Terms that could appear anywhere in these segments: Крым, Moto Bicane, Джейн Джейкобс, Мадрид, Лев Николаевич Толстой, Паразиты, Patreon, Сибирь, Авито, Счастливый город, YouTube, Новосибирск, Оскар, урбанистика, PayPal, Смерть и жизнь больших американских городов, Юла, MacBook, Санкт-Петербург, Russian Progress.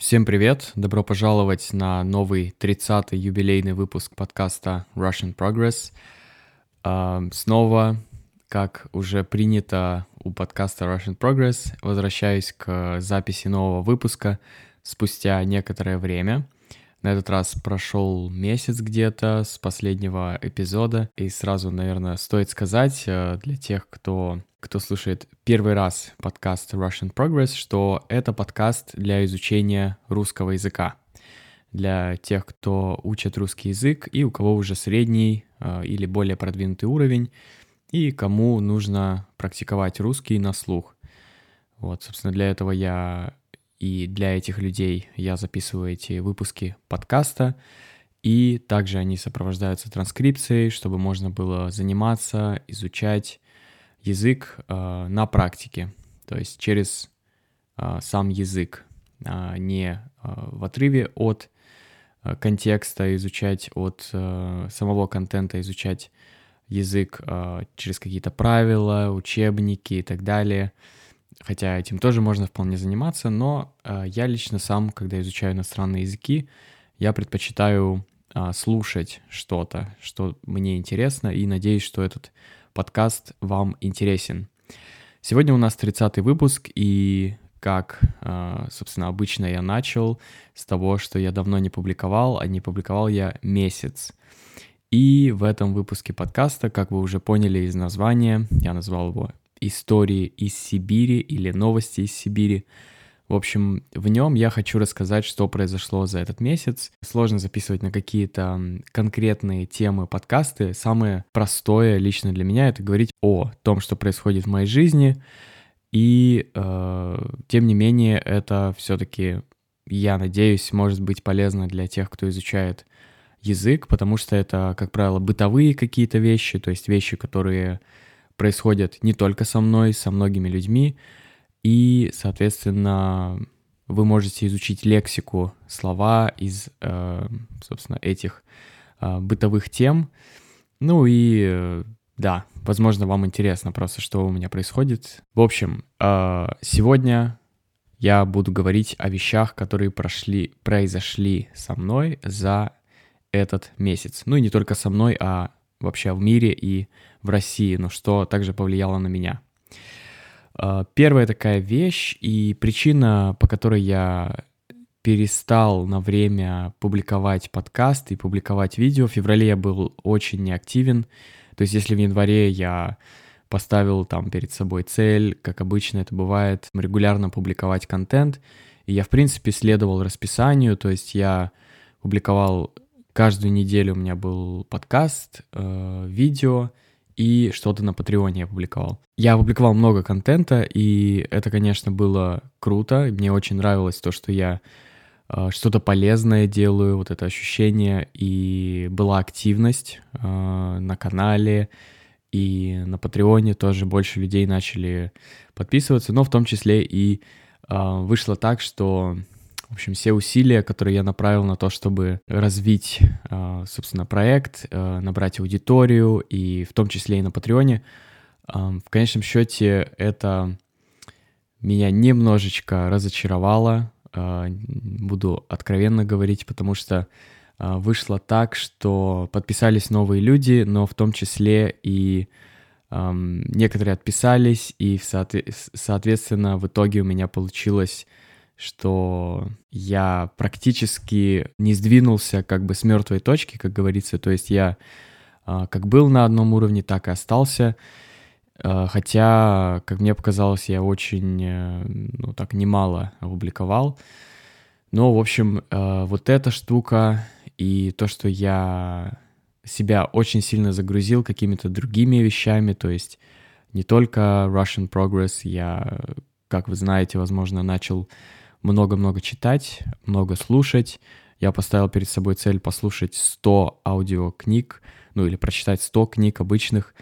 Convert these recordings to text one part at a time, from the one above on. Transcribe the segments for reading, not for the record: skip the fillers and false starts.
Всем привет! Добро пожаловать на новый 30-й юбилейный выпуск подкаста Russian Progress. Снова, как уже принято у подкаста Russian Progress, возвращаюсь к записи нового выпуска спустя некоторое время. На этот раз прошел месяц где-то с последнего эпизода, и сразу, наверное, стоит сказать для тех, кто слушает первый раз подкаст Russian Progress, что это подкаст для изучения русского языка, для тех, кто учит русский язык и у кого уже средний или более продвинутый уровень, и кому нужно практиковать русский на слух. Вот, собственно, для этого для этих людей я записываю эти выпуски подкаста, и также они сопровождаются транскрипцией, чтобы можно было заниматься, изучать язык на практике, то есть через сам язык, не в отрыве от контекста изучать, от самого контента изучать язык через какие-то правила, учебники и так далее, хотя этим тоже можно вполне заниматься, но я лично сам, когда изучаю иностранные языки, я предпочитаю слушать что-то, что мне интересно, и надеюсь, что этот подкаст вам интересен. Сегодня у нас 30-й выпуск, и как, собственно, обычно я начал с того, что я давно не публиковал, а не публиковал я месяц. И в этом выпуске подкаста, как вы уже поняли из названия, я назвал его «Истории из Сибири» или «Новости из Сибири». В общем, в нем я хочу рассказать, что произошло за этот месяц. Сложно записывать на какие-то конкретные темы подкасты. Самое простое лично для меня — это говорить о том, что происходит в моей жизни. И, тем не менее, это все-таки, я надеюсь, может быть полезно для тех, кто изучает язык, потому что это, как правило, бытовые какие-то вещи, то есть вещи, которые происходят не только со мной, со многими людьми. И, соответственно, вы можете изучить лексику, слова из, собственно, этих бытовых тем. Ну и, да, возможно, вам интересно просто, что у меня происходит. В общем, сегодня я буду говорить о вещах, которые произошли со мной за этот месяц. Ну и не только со мной, а вообще в мире и в России, но что также повлияло на меня. Первая такая вещь и причина, по которой я перестал на время публиковать подкаст и публиковать видео. В феврале я был очень неактивен, то есть если в январе я поставил там перед собой цель, как обычно это бывает, регулярно публиковать контент, и я в принципе следовал расписанию, то есть я публиковал каждую неделю, у меня был подкаст, видео, и что-то на Патреоне я публиковал. Я опубликовал много контента, и это, конечно, было круто. Мне очень нравилось то, что я что-то полезное делаю, вот это ощущение, и была активность на канале, и на Патреоне тоже больше людей начали подписываться, но в том числе и вышло так, что, в общем, все усилия, которые я направил на то, чтобы развить, собственно, проект, набрать аудиторию, и в том числе и на Патреоне, в конечном счете это меня немножечко разочаровало, буду откровенно говорить, потому что вышло так, что подписались новые люди, но в том числе и некоторые отписались, и, соответственно, в итоге у меня получилось, что я практически не сдвинулся как бы с мертвой точки, как говорится, то есть я как был на одном уровне, так и остался, хотя, как мне показалось, я очень, ну так, немало опубликовал, но, в общем, вот эта штука и то, что я себя очень сильно загрузил какими-то другими вещами, то есть не только Russian Progress, я, как вы знаете, возможно, начал много-много читать, много слушать. Я поставил перед собой цель послушать 100 аудиокниг, ну или прочитать 100 книг обычных,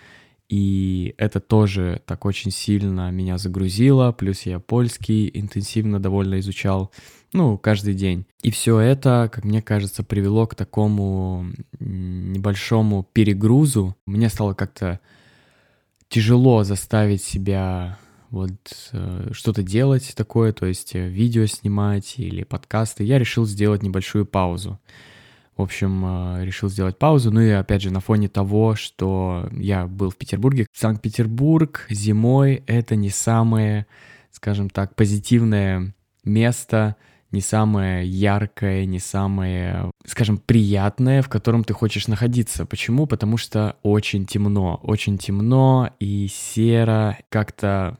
и это тоже так очень сильно меня загрузило, плюс я польский интенсивно довольно изучал, ну, каждый день. И все это, как мне кажется, привело к такому небольшому перегрузу. Мне стало как-то тяжело заставить себя вот что-то делать такое, то есть видео снимать или подкасты, я решил сделать небольшую паузу. В общем, решил сделать паузу, ну и опять же на фоне того, что я был в Петербурге. Санкт-Петербург зимой — это не самое, скажем так, позитивное место, не самое яркое, не самое, скажем, приятное, в котором ты хочешь находиться. Почему? Потому что очень темно и серо, как-то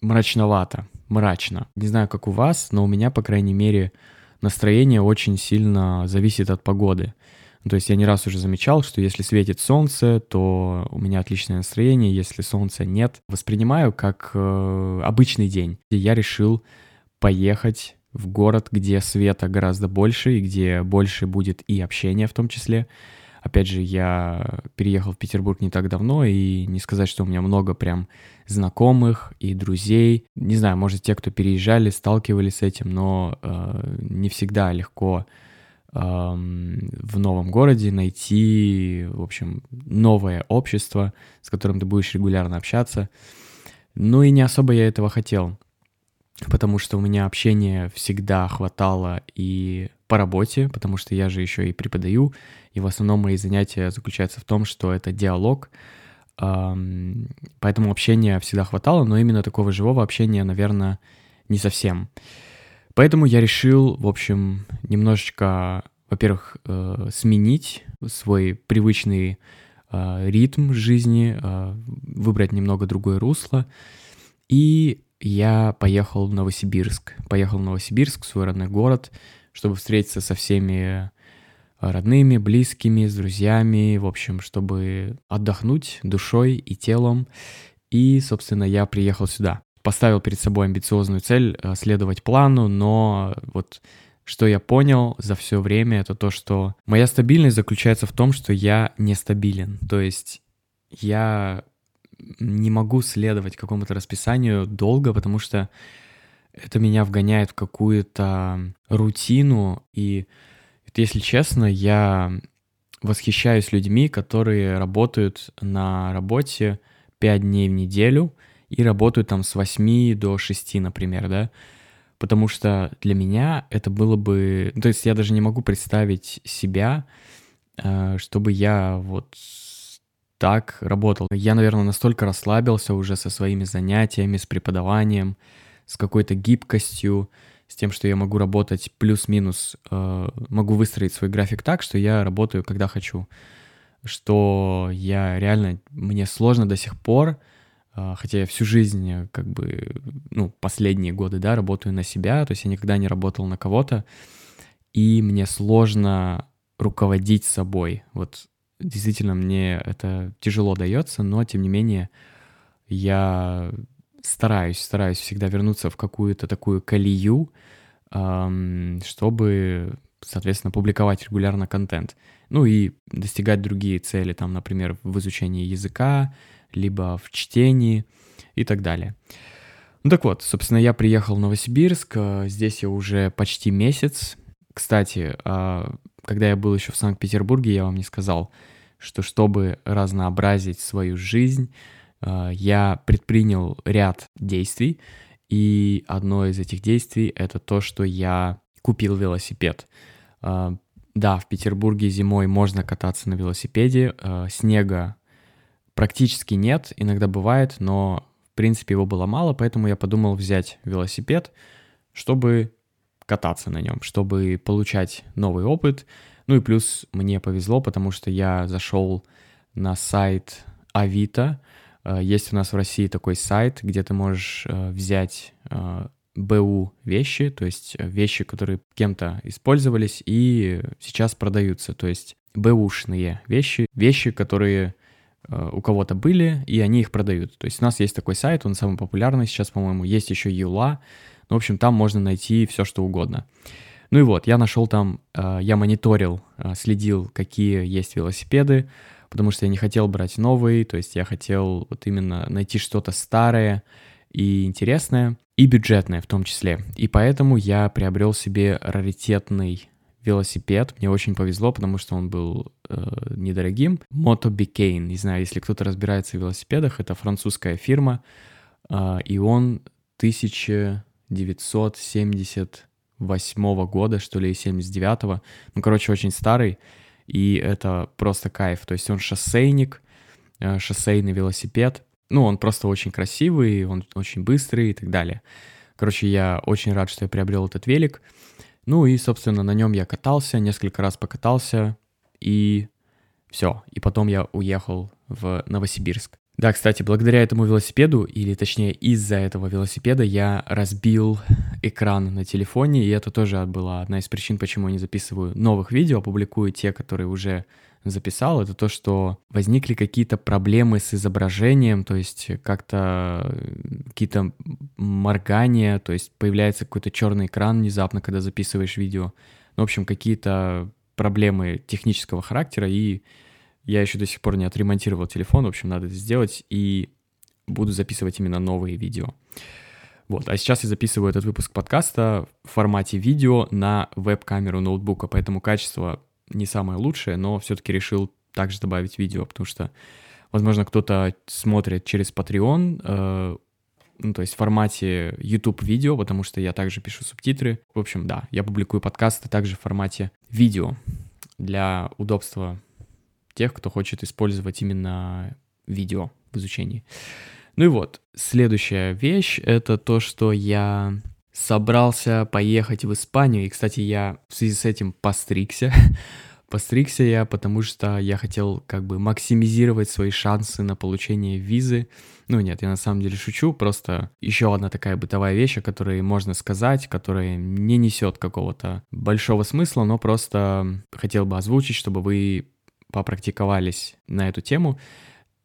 мрачновато, мрачно. Не знаю, как у вас, но у меня, по крайней мере, настроение очень сильно зависит от погоды. То есть я не раз уже замечал, что если светит солнце, то у меня отличное настроение. Если солнца нет, воспринимаю как обычный день. И я решил поехать в город, где света гораздо больше, и где больше будет и общения в том числе. Опять же, я переехал в Петербург не так давно, и не сказать, что у меня много прям знакомых и друзей. Не знаю, может, те, кто переезжали, сталкивались с этим, но не всегда легко в новом городе найти, в общем, новое общество, с которым ты будешь регулярно общаться. Ну и не особо я этого хотел, потому что у меня общения всегда хватало и по работе, потому что я же еще и преподаю, и в основном мои занятия заключаются в том, что это диалог, поэтому общения всегда хватало, но именно такого живого общения, наверное, не совсем. Поэтому я решил, в общем, немножечко, во-первых, сменить свой привычный ритм жизни, выбрать немного другое русло, и я поехал в Новосибирск. Поехал в Новосибирск, свой родной город, чтобы встретиться со всеми родными, близкими, с друзьями, в общем, чтобы отдохнуть душой и телом. И, собственно, я приехал сюда. Поставил перед собой амбициозную цель следовать плану, но вот что я понял за все время, это то, что моя стабильность заключается в том, что я нестабилен. То есть я не могу следовать какому-то расписанию долго, потому что это меня вгоняет в какую-то рутину. И, если честно, я восхищаюсь людьми, которые работают на работе 5 дней в неделю и работают там с 8 до 6, например, да. Потому что для меня это было бы... То есть я даже не могу представить себя, чтобы я вот так работал. Я, наверное, настолько расслабился уже со своими занятиями, с преподаванием, с какой-то гибкостью, с тем, что я могу работать плюс-минус, могу выстроить свой график так, что я работаю, когда хочу, что я реально... Мне сложно до сих пор, хотя я всю жизнь, как бы, ну, последние годы, да, работаю на себя, то есть я никогда не работал на кого-то, и мне сложно руководить собой, вот. Действительно, мне это тяжело дается, но, тем не менее, я стараюсь всегда вернуться в какую-то такую колею, чтобы, соответственно, публиковать регулярно контент. Ну и достигать другие цели, там, например, в изучении языка, либо в чтении и так далее. Ну так вот, собственно, я приехал в Новосибирск, здесь я уже почти месяц. Кстати, когда я был еще в Санкт-Петербурге, я вам не сказал, что чтобы разнообразить свою жизнь, я предпринял ряд действий, и одно из этих действий — это то, что я купил велосипед. Да, в Петербурге зимой можно кататься на велосипеде, снега практически нет, иногда бывает, но, в принципе, его было мало, поэтому я подумал взять велосипед, чтобы кататься на нем, чтобы получать новый опыт. Ну и плюс мне повезло, потому что я зашел на сайт Авито. Есть у нас в России такой сайт, где ты можешь взять БУ вещи, то есть вещи, которые кем-то использовались и сейчас продаются, то есть БУшные вещи, вещи, которые у кого-то были, и они их продают. То есть у нас есть такой сайт, он самый популярный сейчас, по-моему, есть еще Юла. В общем, там можно найти все, что угодно. Ну и вот, я нашел там, я мониторил, следил, какие есть велосипеды, потому что я не хотел брать новые, то есть я хотел вот именно найти что-то старое и интересное, и бюджетное в том числе. И поэтому я приобрел себе раритетный велосипед. Мне очень повезло, потому что он был недорогим. Moto Bicane, не знаю, если кто-то разбирается в велосипедах, это французская фирма. и он 1978 года, что ли, и 79-го, ну, короче, очень старый, и это просто кайф, то есть он шоссейник, шоссейный велосипед, ну, он просто очень красивый, он очень быстрый и так далее. Короче, я очень рад, что я приобрел этот велик. Ну и, собственно, на нем я катался, несколько раз покатался, и все. И потом я уехал в Новосибирск. Да, кстати, благодаря этому велосипеду, или точнее из-за этого велосипеда, я разбил экран на телефоне, и это тоже была одна из причин, почему я не записываю новых видео, публикую те, которые уже записал. Это то, что возникли какие-то проблемы с изображением, то есть как-то какие-то моргания, то есть появляется какой-то черный экран внезапно, когда записываешь видео. Ну, в общем, какие-то проблемы технического характера, и я еще до сих пор не отремонтировал телефон, в общем, надо это сделать, и буду записывать именно новые видео. Вот, а сейчас я записываю этот выпуск подкаста в формате видео на веб-камеру ноутбука, поэтому качество не самое лучшее, но все-таки решил также добавить видео, потому что, возможно, кто-то смотрит через Patreon, ну, то есть в формате YouTube-видео, потому что я также пишу субтитры. В общем, да, я публикую подкасты также в формате видео для удобства тех, кто хочет использовать именно видео в изучении. Ну и вот, следующая вещь — это то, что я собрался поехать в Испанию, и, кстати, я в связи с этим постригся. Постригся я, потому что я хотел как бы максимизировать свои шансы на получение визы. Ну нет, я на самом деле шучу, просто еще одна такая бытовая вещь, о которой можно сказать, которая не несет какого-то большого смысла, но просто хотел бы озвучить, чтобы вы попрактиковались на эту тему.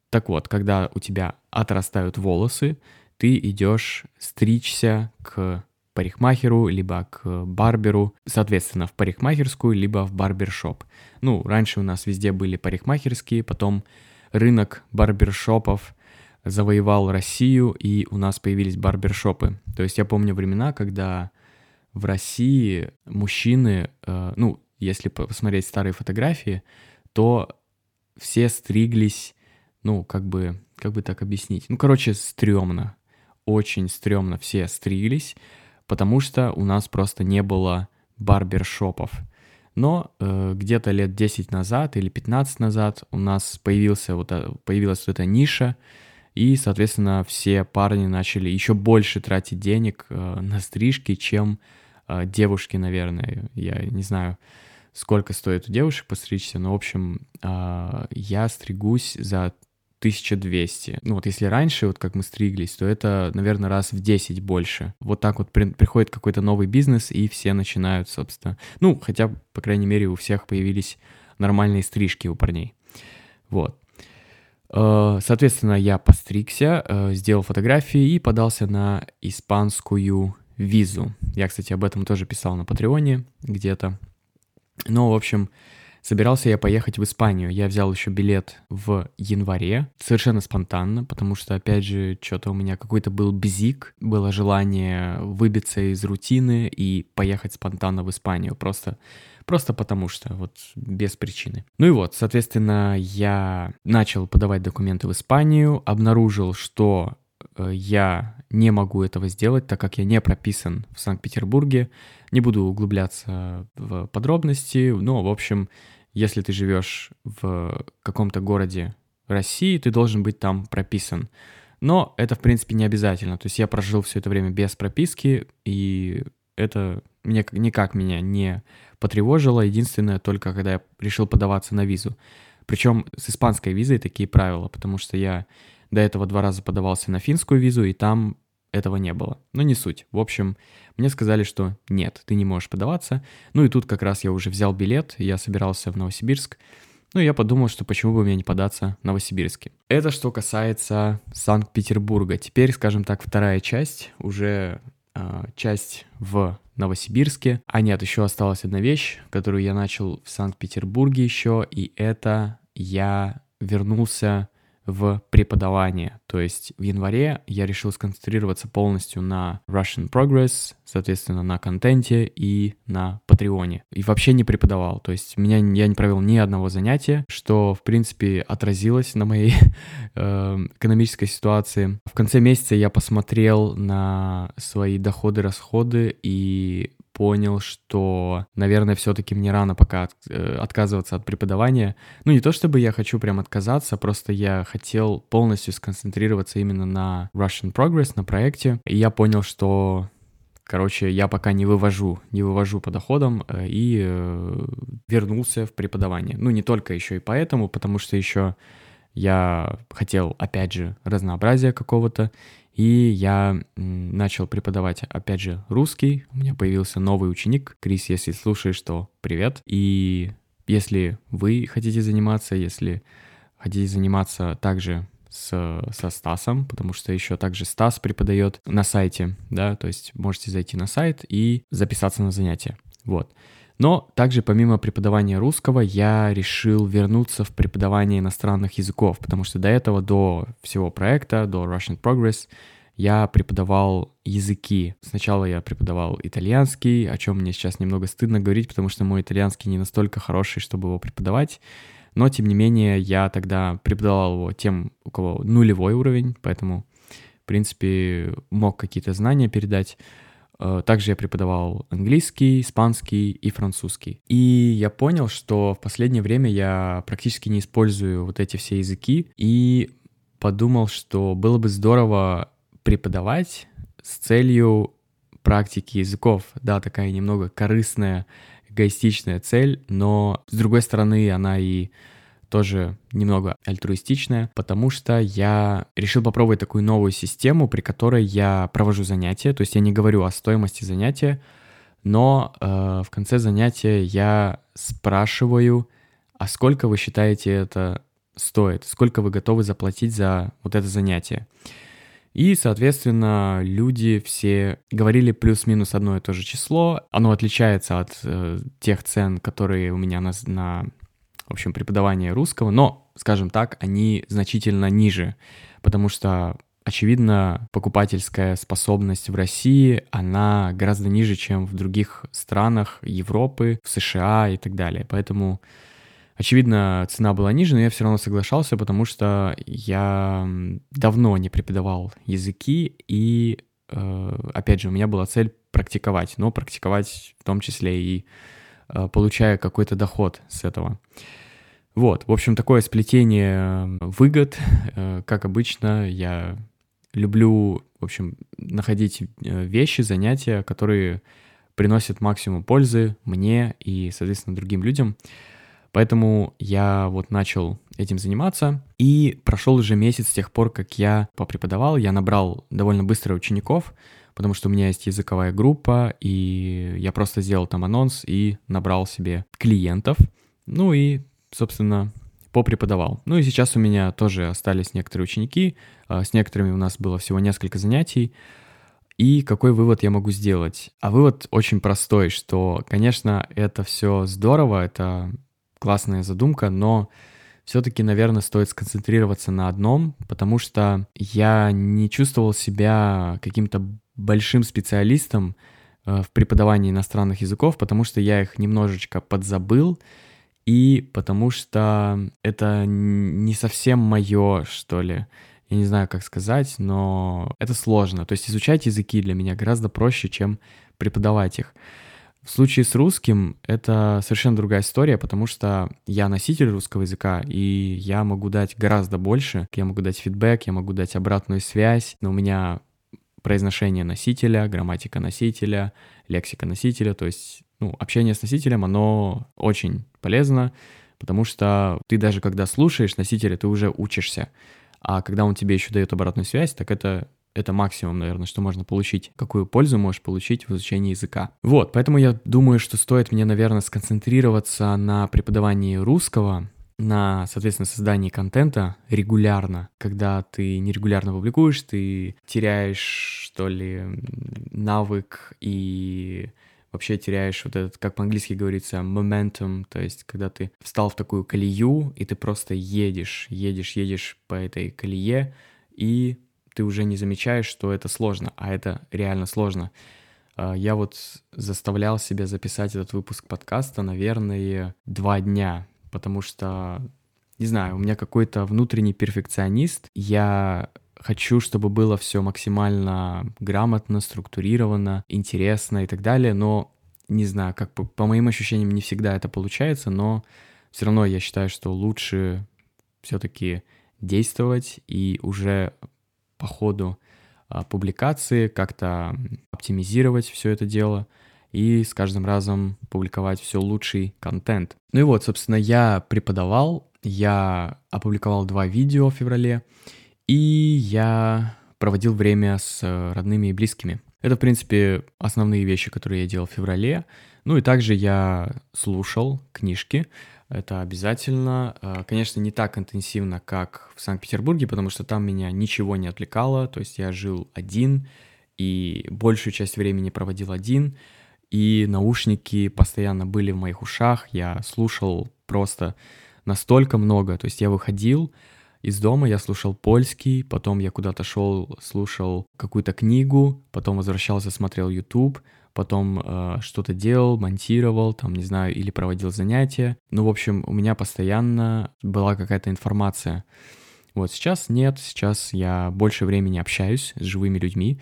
Так вот, когда у тебя отрастают волосы, ты идешь стричься к парикмахеру, либо к барберу, соответственно, в парикмахерскую, либо в барбершоп. Ну, раньше у нас везде были парикмахерские, потом рынок барбершопов завоевал Россию, и у нас появились барбершопы. То есть я помню времена, когда в России мужчины, ну, если посмотреть старые фотографии, то все стриглись, ну, как бы так объяснить, ну, короче, стрёмно. Очень стрёмно все стриглись, потому что у нас просто не было барбершопов. Но где-то лет 10 назад или 15 назад у нас появилась вот эта ниша, и, соответственно, все парни начали еще больше тратить денег на стрижки, чем девушки, наверное. Я не знаю, сколько стоит у девушек постричься, но, в общем, я стригусь за 1200. Ну вот если раньше, вот как мы стриглись, то это, наверное, раз в 10 больше. Вот так вот приходит какой-то новый бизнес, и все начинают, собственно. Ну, хотя, по крайней мере, у всех появились нормальные стрижки у парней. Вот. Соответственно, я постригся, сделал фотографии и подался на испанскую визу. Я, кстати, об этом тоже писал на Патреоне где-то. Ну, в общем, собирался я поехать в Испанию. Я взял еще билет в январе, совершенно спонтанно, потому что, опять же, что-то у меня какой-то был бзик, было желание выбиться из рутины и поехать спонтанно в Испанию, просто потому что, вот без причины. Ну и вот, соответственно, я начал подавать документы в Испанию, обнаружил, что я не могу этого сделать, так как я не прописан в Санкт-Петербурге. Не буду углубляться в подробности, но, в общем, если ты живешь в каком-то городе России, ты должен быть там прописан. Но это, в принципе, не обязательно. То есть я прожил все это время без прописки, и это никак меня не потревожило. Единственное, только когда я решил подаваться на визу. Причем с испанской визой такие правила, потому что я до этого 2 раза подавался на финскую визу, и там этого не было. Но не суть. В общем, мне сказали, что нет, ты не можешь подаваться. Ну и тут как раз я уже взял билет, я собирался в Новосибирск. Ну и я подумал, что почему бы мне не податься в Новосибирске. Это что касается Санкт-Петербурга. Теперь, скажем так, вторая часть, уже часть в Новосибирске. А нет, еще осталась одна вещь, которую я начал в Санкт-Петербурге еще, и это я вернулся в преподавание. То есть в январе я решил сконцентрироваться полностью на Russian Progress, соответственно, на контенте и на Патреоне. И вообще не преподавал. То есть я не провел ни одного занятия, что, в принципе, отразилось на моей экономической ситуации. В конце месяца я посмотрел на свои доходы-расходы и понял, что, наверное, все-таки мне рано пока отказываться от преподавания. Ну, не то чтобы я хочу прям отказаться, просто я хотел полностью сконцентрироваться именно на Russian Progress, на проекте. И я понял, что, короче, я пока не вывожу по доходам и вернулся в преподавание. Ну, не только еще и поэтому, потому что еще я хотел, опять же, разнообразия какого-то. И я начал преподавать, опять же, русский. У меня появился новый ученик. Крис, если слушаешь, то привет. И если вы хотите заниматься, также со Стасом, потому что еще также Стас преподает на сайте, да, то есть можете зайти на сайт и записаться на занятия, вот. Но также помимо преподавания русского я решил вернуться в преподавание иностранных языков, потому что до этого, до всего проекта, до Russian Progress, я преподавал языки. Сначала я преподавал итальянский, о чем мне сейчас немного стыдно говорить, потому что мой итальянский не настолько хороший, чтобы его преподавать. Но, тем не менее, я тогда преподавал его тем, у кого нулевой уровень, поэтому, в принципе, мог какие-то знания передать. Также я преподавал английский, испанский и французский. И я понял, что в последнее время я практически не использую вот эти все языки, и подумал, что было бы здорово преподавать с целью практики языков. Да, такая немного корыстная, эгоистичная цель, но, с другой стороны, она и тоже немного альтруистичная, потому что я решил попробовать такую новую систему, при которой я провожу занятия, то есть я не говорю о стоимости занятия, но в конце занятия я спрашиваю, а сколько вы считаете это стоит, сколько вы готовы заплатить за вот это занятие. И, соответственно, люди все говорили плюс-минус одно и то же число, оно отличается от тех цен, которые у меня в общем, преподавание русского, но, скажем так, они значительно ниже, потому что, очевидно, покупательская способность в России, она гораздо ниже, чем в других странах Европы, в США и так далее. Поэтому, очевидно, цена была ниже, но я все равно соглашался, потому что я давно не преподавал языки, и, опять же, у меня была цель практиковать, но практиковать в том числе и получая какой-то доход с этого. Вот, в общем, такое сплетение выгод. Как обычно, я люблю, в общем, находить вещи, занятия, которые приносят максимум пользы мне и, соответственно, другим людям. Поэтому я вот начал этим заниматься. И прошел уже месяц с тех пор, как я попреподавал. Я набрал довольно быстро учеников, потому что у меня есть языковая группа, и я просто сделал там анонс и набрал себе клиентов, ну и, собственно, попреподавал. Ну и сейчас у меня тоже остались некоторые ученики, с некоторыми у нас было всего несколько занятий, и какой вывод я могу сделать? А вывод очень простой, что, конечно, это все здорово, это классная задумка, но все-таки, наверное, стоит сконцентрироваться на одном, потому что я не чувствовал себя каким-то большим специалистом в преподавании иностранных языков, потому что я их немножечко подзабыл, и потому что это не совсем мое, что ли. Я не знаю, как сказать, но это сложно. То есть изучать языки для меня гораздо проще, чем преподавать их. В случае с русским это совершенно другая история, потому что я носитель русского языка, и я могу дать гораздо больше. Я могу дать фидбэк, я могу дать обратную связь, но у меня произношение носителя, грамматика носителя, лексика носителя, то есть, ну, общение с носителем, оно очень полезно, потому что ты даже когда слушаешь носителя, ты уже учишься, а когда он тебе еще дает обратную связь, так это максимум, наверное, что можно получить, какую пользу можешь получить в изучении языка. Вот, поэтому я думаю, что стоит мне, наверное, сконцентрироваться на преподавании русского, на, соответственно, создании контента регулярно. Когда ты нерегулярно публикуешь, ты теряешь, что ли, навык и вообще теряешь вот этот, как по-английски говорится, momentum, то есть когда ты встал в такую колею, и ты просто едешь по этой колее, и ты уже не замечаешь, что это сложно, а это реально сложно. Я вот заставлял себя записать этот выпуск подкаста, наверное, 2 дня, потому что, не знаю, у меня какой-то внутренний перфекционист. Я хочу, чтобы было все максимально грамотно, структурировано, интересно и так далее, но, не знаю, как по моим ощущениям, не всегда это получается, но все равно я считаю, что лучше все-таки действовать и уже по ходу публикации, как-то оптимизировать все это дело и с каждым разом публиковать все лучший контент. Ну и вот, собственно, я преподавал, я опубликовал 2 видео в феврале, и я проводил время с родными и близкими. Это, в принципе, основные вещи, которые я делал в феврале. Ну и также я слушал книжки. Это обязательно. Конечно, не так интенсивно, как в Санкт-Петербурге, потому что там меня ничего не отвлекало. То есть я жил один, и большую часть времени проводил один. И наушники постоянно были в моих ушах. Я слушал просто настолько много. То есть я выходил из дома, я слушал польский, потом я куда-то шел, слушал какую-то книгу, потом возвращался, смотрел YouTube, потом что-то делал, монтировал, там, не знаю, или проводил занятия. Ну, в общем, у меня постоянно была какая-то информация. Вот сейчас нет, сейчас я больше времени общаюсь с живыми людьми,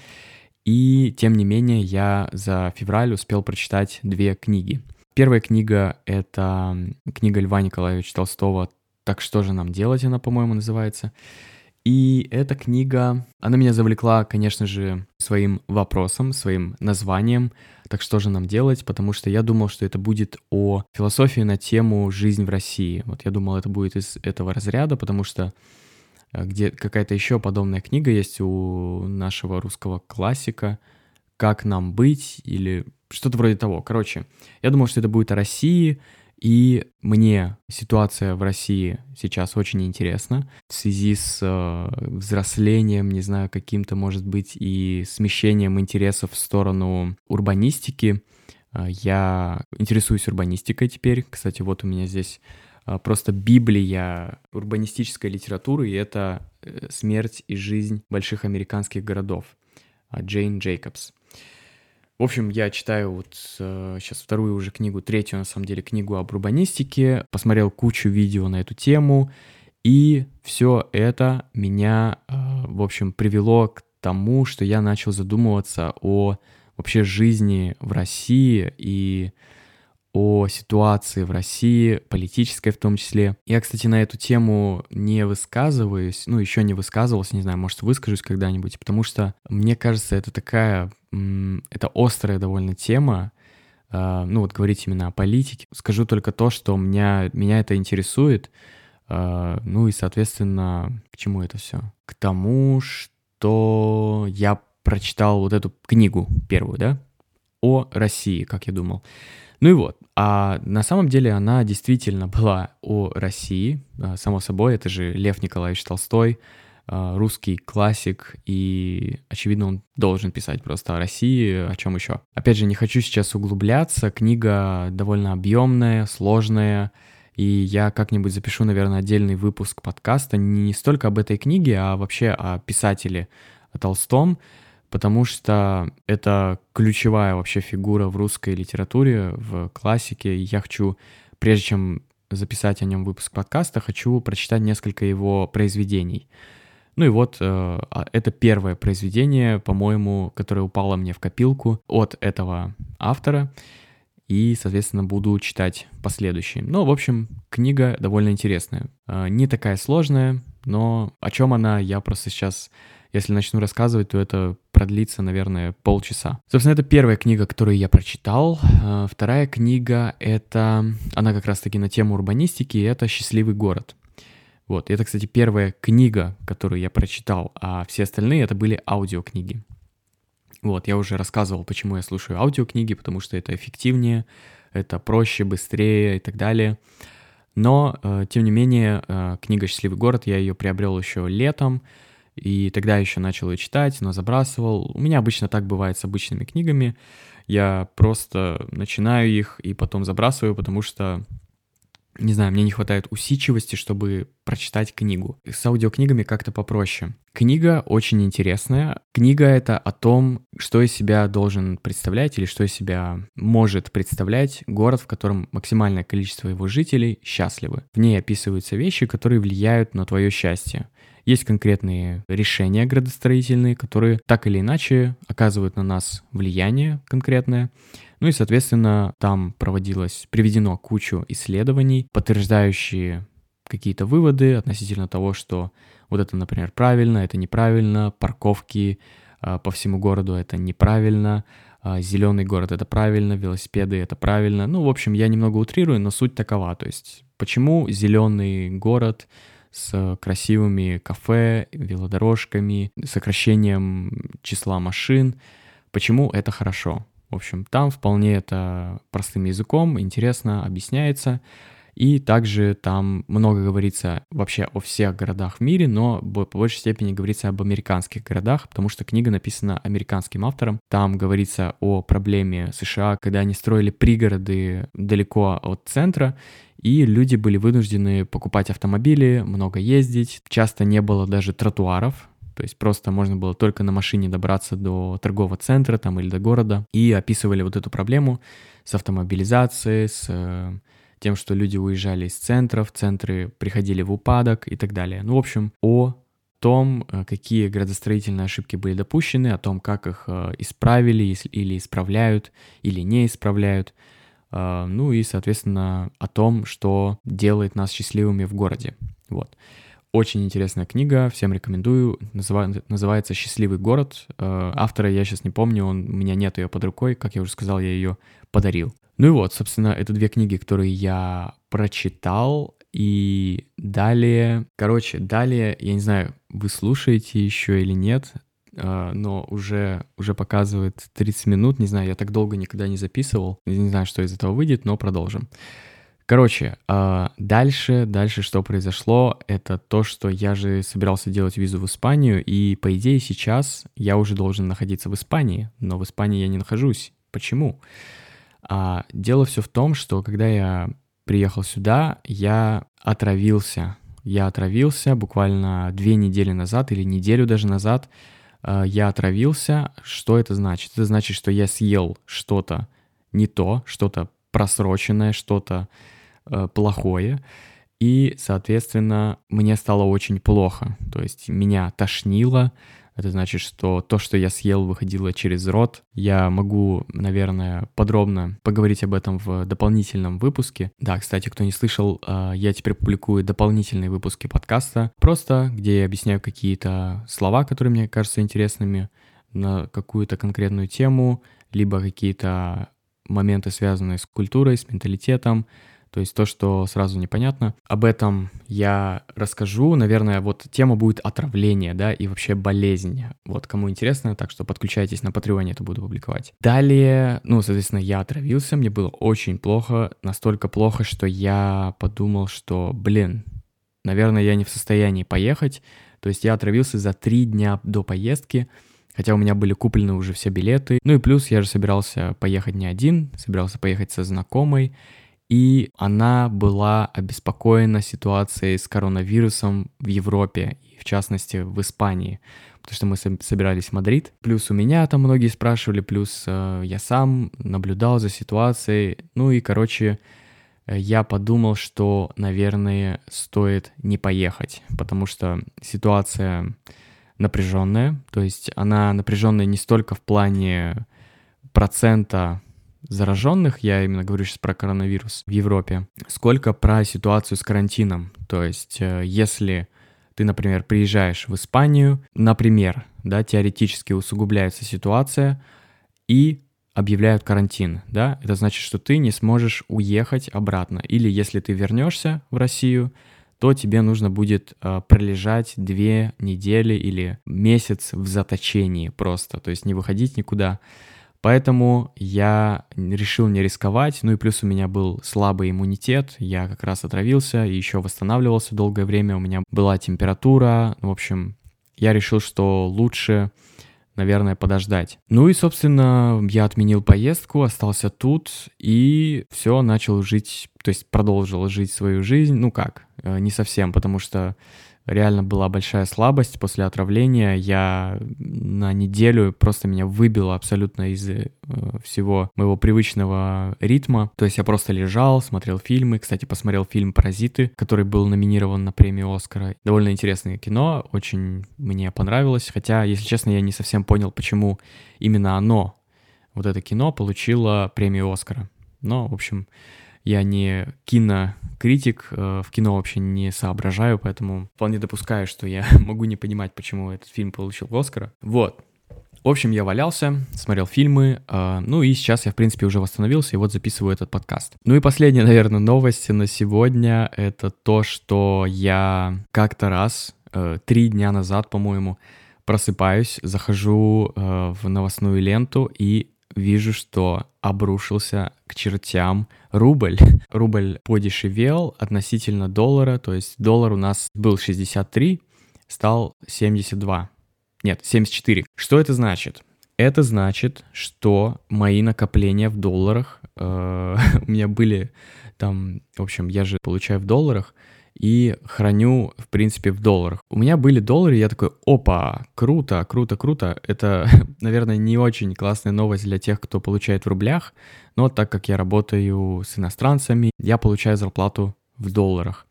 и, тем не менее, я за февраль успел прочитать 2 книги. Первая книга — это книга Льва Николаевича Толстого «Так что же нам делать?» она, по-моему, называется. И эта книга, она меня завлекла, конечно же, своим вопросом, своим названием «Так что же нам делать?», потому что я думал, что это будет о философии на тему «Жизнь в России». Вот я думал, это будет из этого разряда, потому что где какая-то еще подобная книга есть у нашего русского классика «Как нам быть?» или что-то вроде того. Короче, я думал, что это будет о России, и мне ситуация в России сейчас очень интересна в связи с взрослением, не знаю, каким-то, может быть, и смещением интересов в сторону урбанистики. Я интересуюсь урбанистикой теперь. Кстати, вот у меня здесь просто библия урбанистической литературы, и это «Смерть и жизнь больших американских городов» Джейн Джейкобс. В общем, я читаю вот сейчас 2-ю уже книгу, 3-ю, на самом деле, книгу об урбанистике, посмотрел кучу видео на эту тему, и все это меня, в общем, привело к тому, что я начал задумываться о вообще жизни в России и о ситуации в России, политической в том числе. Я, кстати, на эту тему не высказываюсь, ну, еще не высказывался, не знаю, может, выскажусь когда-нибудь, потому что, мне кажется, это такая, это острая довольно тема, ну, вот говорить именно о политике. Скажу только то, что меня это интересует, ну, и, соответственно, к чему это все? К тому, что я прочитал вот эту книгу первую, да, о России, как я думал. Ну и вот, а на самом деле она действительно была о России, само собой, это же Лев Николаевич Толстой, русский классик, и, очевидно, он должен писать просто о России, о чем еще. Опять же, не хочу сейчас углубляться, книга довольно объемная, сложная, и я как-нибудь запишу, наверное, отдельный выпуск подкаста не столько об этой книге, а вообще о писателе Толстом, потому что это ключевая вообще фигура в русской литературе, в классике. Я хочу, прежде чем записать о нем выпуск подкаста, хочу прочитать несколько его произведений. Ну и вот, это первое произведение, по-моему, которое упало мне в копилку от этого автора, и, соответственно, буду читать последующие. Ну, в общем, книга довольно интересная. Не такая сложная, но о чем она, я просто сейчас... Если начну рассказывать, то это продлится, наверное, полчаса. Собственно, это первая книга, которую я прочитал. Вторая книга — это... Она как раз-таки на тему урбанистики, и это «Счастливый город». Вот, и это, кстати, первая книга, которую я прочитал, а все остальные — это были аудиокниги. Вот, я уже рассказывал, почему я слушаю аудиокниги, потому что это эффективнее, это проще, быстрее и так далее. Но, тем не менее, книга «Счастливый город», я ее приобрел еще летом, и тогда еще начал ее читать, но забрасывал. У меня обычно так бывает с обычными книгами. я просто начинаю их и потом забрасываю, потому что, не знаю, мне не хватает усидчивости, чтобы прочитать книгу. С аудиокнигами как-то попроще. Книга очень интересная. Книга — это о том, что из себя должен представлять или что из себя может представлять город, в котором максимальное количество его жителей счастливы. В ней описываются вещи, которые влияют на твое счастье. Есть конкретные решения градостроительные, которые так или иначе оказывают на нас влияние конкретное. Ну и, соответственно, там приведено кучу исследований, подтверждающие какие-то выводы относительно того, что вот это, например, правильно, это неправильно, парковки по всему городу — это неправильно, зеленый город — это правильно, велосипеды — это правильно. Ну, в общем, я немного утрирую, но суть такова. То есть почему зеленый город с красивыми кафе, велодорожками, сокращением числа машин, почему это хорошо? В общем, там вполне это простым языком интересно объясняется. И также там много говорится вообще о всех городах в мире, но по большей степени говорится об американских городах, потому что книга написана американским автором. Там говорится о проблеме США, когда они строили пригороды далеко от центра, и люди были вынуждены покупать автомобили, много ездить. Часто не было даже тротуаров. То есть просто можно было только на машине добраться до торгового центра там или до города. И описывали вот эту проблему с автомобилизацией, с тем, что люди уезжали из центров, центры приходили в упадок и так далее. Ну, в общем, о том, какие градостроительные ошибки были допущены, о том, как их исправили или исправляют, или не исправляют. Ну и, соответственно, о том, что делает нас счастливыми в городе. Вот. Очень интересная книга, всем рекомендую. Называется «Счастливый город». Автора я сейчас не помню, у меня нет ее под рукой. Как я уже сказал, я ее подарил. Ну и вот, собственно, это две книги, которые я прочитал. И далее, я не знаю, вы слушаете еще или нет, но уже показывает 30 минут. Не знаю, я так долго никогда не записывал. Не знаю, что из этого выйдет, но продолжим. Дальше что произошло, это то, что я же собирался делать визу в Испанию, и, по идее, сейчас я уже должен находиться в Испании, но в Испании я не нахожусь. Почему? Дело все в том, что когда я приехал сюда, я отравился. Я отравился буквально 2 недели назад или неделю даже назад. Я отравился. Что это значит? Это значит, что я съел что-то не то, что-то просроченное, что-то плохое, и, соответственно, мне стало очень плохо, то есть меня тошнило, это значит, что то, что я съел, выходило через рот. Я могу, наверное, подробно поговорить об этом в дополнительном выпуске. Да, кстати, кто не слышал, я теперь публикую дополнительные выпуски подкаста, просто где я объясняю какие-то слова, которые мне кажутся интересными, на какую-то конкретную тему, либо какие-то моменты, связанные с культурой, с менталитетом, то есть то, что сразу непонятно. Об этом я расскажу. Наверное, вот тема будет отравление, да, и вообще болезнь. Вот кому интересно, так что подключайтесь на Patreon, это буду публиковать. Далее, соответственно, я отравился, мне было очень плохо, настолько плохо, что я подумал, что, наверное, я не в состоянии поехать. То есть я отравился за 3 дня до поездки, хотя у меня были куплены уже все билеты. Ну и плюс я же собирался поехать не один, собирался поехать со знакомой, и она была обеспокоена ситуацией с коронавирусом в Европе, и в частности в Испании, потому что мы собирались в Мадрид. Плюс у меня там многие спрашивали, плюс я сам наблюдал за ситуацией. Ну и, я подумал, что, наверное, стоит не поехать, потому что ситуация напряженная, то есть она напряженная не столько в плане процента зараженных, я именно говорю сейчас про коронавирус в Европе, сколько про ситуацию с карантином. То есть если ты, например, приезжаешь в Испанию, теоретически усугубляется ситуация и объявляют карантин, да, это значит, что ты не сможешь уехать обратно. Или если ты вернешься в Россию, то тебе нужно будет пролежать 2 недели или месяц в заточении просто, то есть не выходить никуда. Поэтому я решил не рисковать, ну и плюс у меня был слабый иммунитет, я как раз отравился и еще восстанавливался долгое время, у меня была температура, в общем, я решил, что лучше наверное, подождать. Ну и, собственно, я отменил поездку, остался тут и все, начал жить, то есть продолжил жить свою жизнь. Ну как, не совсем, потому что реально была большая слабость после отравления. Я на неделю просто меня выбило абсолютно из всего моего привычного ритма. То есть я просто лежал, смотрел фильмы. Кстати, посмотрел фильм «Паразиты», который был номинирован на премию «Оскара». Довольно интересное кино, очень мне понравилось. Хотя, если честно, я не совсем понял, почему именно оно, вот это кино, получило премию «Оскара». Но, в общем... Я не кинокритик, в кино вообще не соображаю, поэтому вполне допускаю, что я могу не понимать, почему этот фильм получил «Оскара». Вот. В общем, я валялся, смотрел фильмы, ну и сейчас я, в принципе, уже восстановился, и вот записываю этот подкаст. Ну и последняя, наверное, новость на сегодня — это то, что я как-то раз, 3 дня назад, по-моему, просыпаюсь, захожу в новостную ленту и... вижу, что обрушился к чертям рубль. Рубль подешевел относительно доллара, то есть доллар у нас был 63, стал 72. Нет, 74. Что это значит? Это значит, что мои накопления в долларах, у меня были там, в общем, я же получаю в долларах, и храню, в принципе, в долларах. У меня были доллары, и я такой, опа, круто, круто, круто. Это, наверное, не очень классная новость для тех, кто получает в рублях, но так как я работаю с иностранцами, я получаю зарплату в долларах.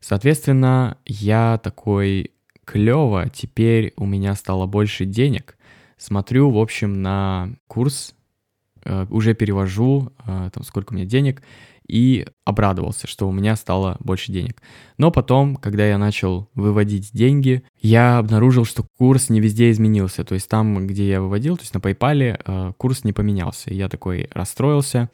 Соответственно, я такой, клево, теперь у меня стало больше денег. Смотрю, в общем, на курс, уже перевожу, там, сколько у меня денег, и обрадовался, что у меня стало больше денег. Но потом, когда я начал выводить деньги, я обнаружил, что курс не везде изменился. То есть там, где я выводил, то есть на PayPal, курс не поменялся. Я такой расстроился,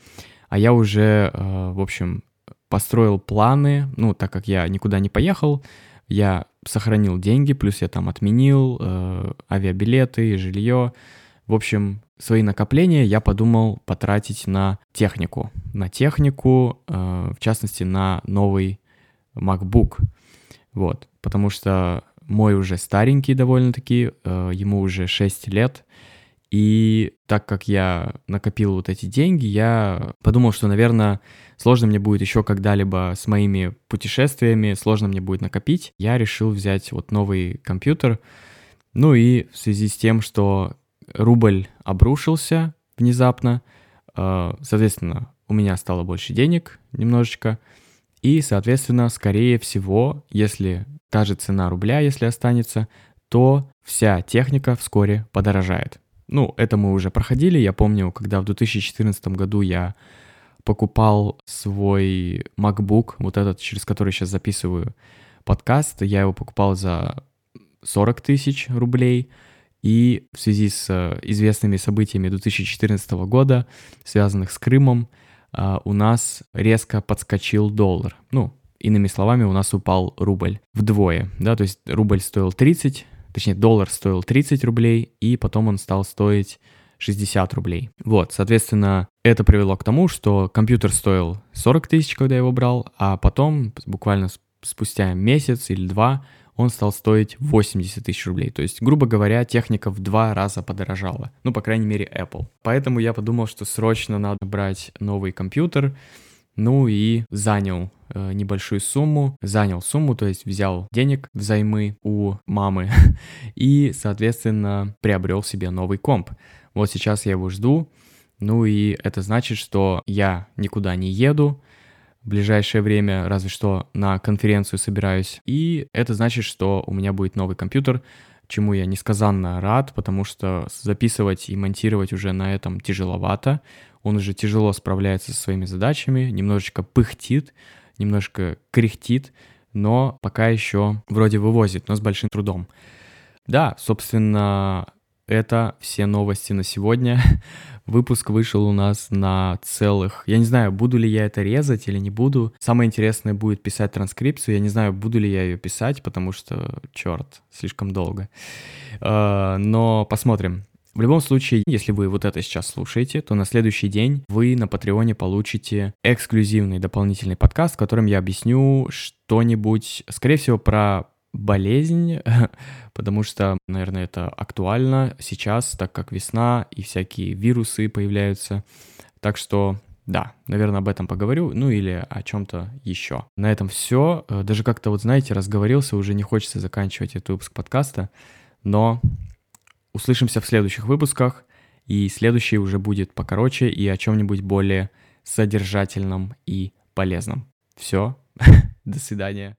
а я уже, в общем, построил планы. Ну, так как я никуда не поехал, я сохранил деньги, плюс я там отменил авиабилеты, жилье. В общем, свои накопления я подумал потратить на технику. На технику, в частности, на новый MacBook. Вот, потому что мой уже старенький довольно-таки, ему уже 6 лет. И так как я накопил вот эти деньги, я подумал, что, наверное, сложно мне будет еще когда-либо с моими путешествиями, сложно мне будет накопить. Я решил взять вот новый компьютер. Ну и в связи с тем, что... рубль обрушился внезапно, соответственно, у меня стало больше денег немножечко, и, соответственно, скорее всего, если та же цена рубля, если останется, то вся техника вскоре подорожает. Ну, это мы уже проходили, я помню, когда в 2014 году я покупал свой MacBook, вот этот, через который сейчас записываю подкаст, я его покупал за 40 тысяч рублей, и в связи с известными событиями 2014 года, связанных с Крымом, у нас резко подскочил доллар. Ну, иными словами, у нас упал рубль вдвое, да, то есть рубль стоил 30, точнее, доллар стоил 30 рублей, и потом он стал стоить 60 рублей. Вот, соответственно, это привело к тому, что компьютер стоил 40 тысяч, когда я его брал, а потом, буквально спустя месяц или два, он стал стоить 80 тысяч рублей. То есть, грубо говоря, техника в 2 раза подорожала. Ну, по крайней мере, Apple. Поэтому я подумал, что срочно надо брать новый компьютер. Ну и занял небольшую сумму. Занял сумму, то есть взял денег взаймы у мамы. И, соответственно, приобрел себе новый комп. Вот сейчас я его жду. Ну и это значит, что я никуда не еду. В ближайшее время, разве что на конференцию собираюсь. И это значит, что у меня будет новый компьютер, чему я несказанно рад, потому что записывать и монтировать уже на этом тяжеловато. Он уже тяжело справляется со своими задачами, немножечко пыхтит, немножко кряхтит, но пока еще вроде вывозит, но с большим трудом. Да, собственно, это все новости на сегодня. Выпуск вышел у нас на целых... Я не знаю, буду ли я это резать или не буду. Самое интересное будет писать транскрипцию. Я не знаю, буду ли я ее писать, потому что, черт, слишком долго. Но посмотрим. В любом случае, если вы вот это сейчас слушаете, то на следующий день вы на Патреоне получите эксклюзивный дополнительный подкаст, в котором я объясню что-нибудь, скорее всего, про болезнь, потому что, наверное, это актуально сейчас, так как весна и всякие вирусы появляются. Так что, да, наверное, об этом поговорю, ну или о чем-то еще. На этом все. Даже как-то, вот знаете, разговорился, уже не хочется заканчивать этот выпуск подкаста, но услышимся в следующих выпусках, и следующий уже будет покороче и о чем-нибудь более содержательном и полезном. Все, до свидания.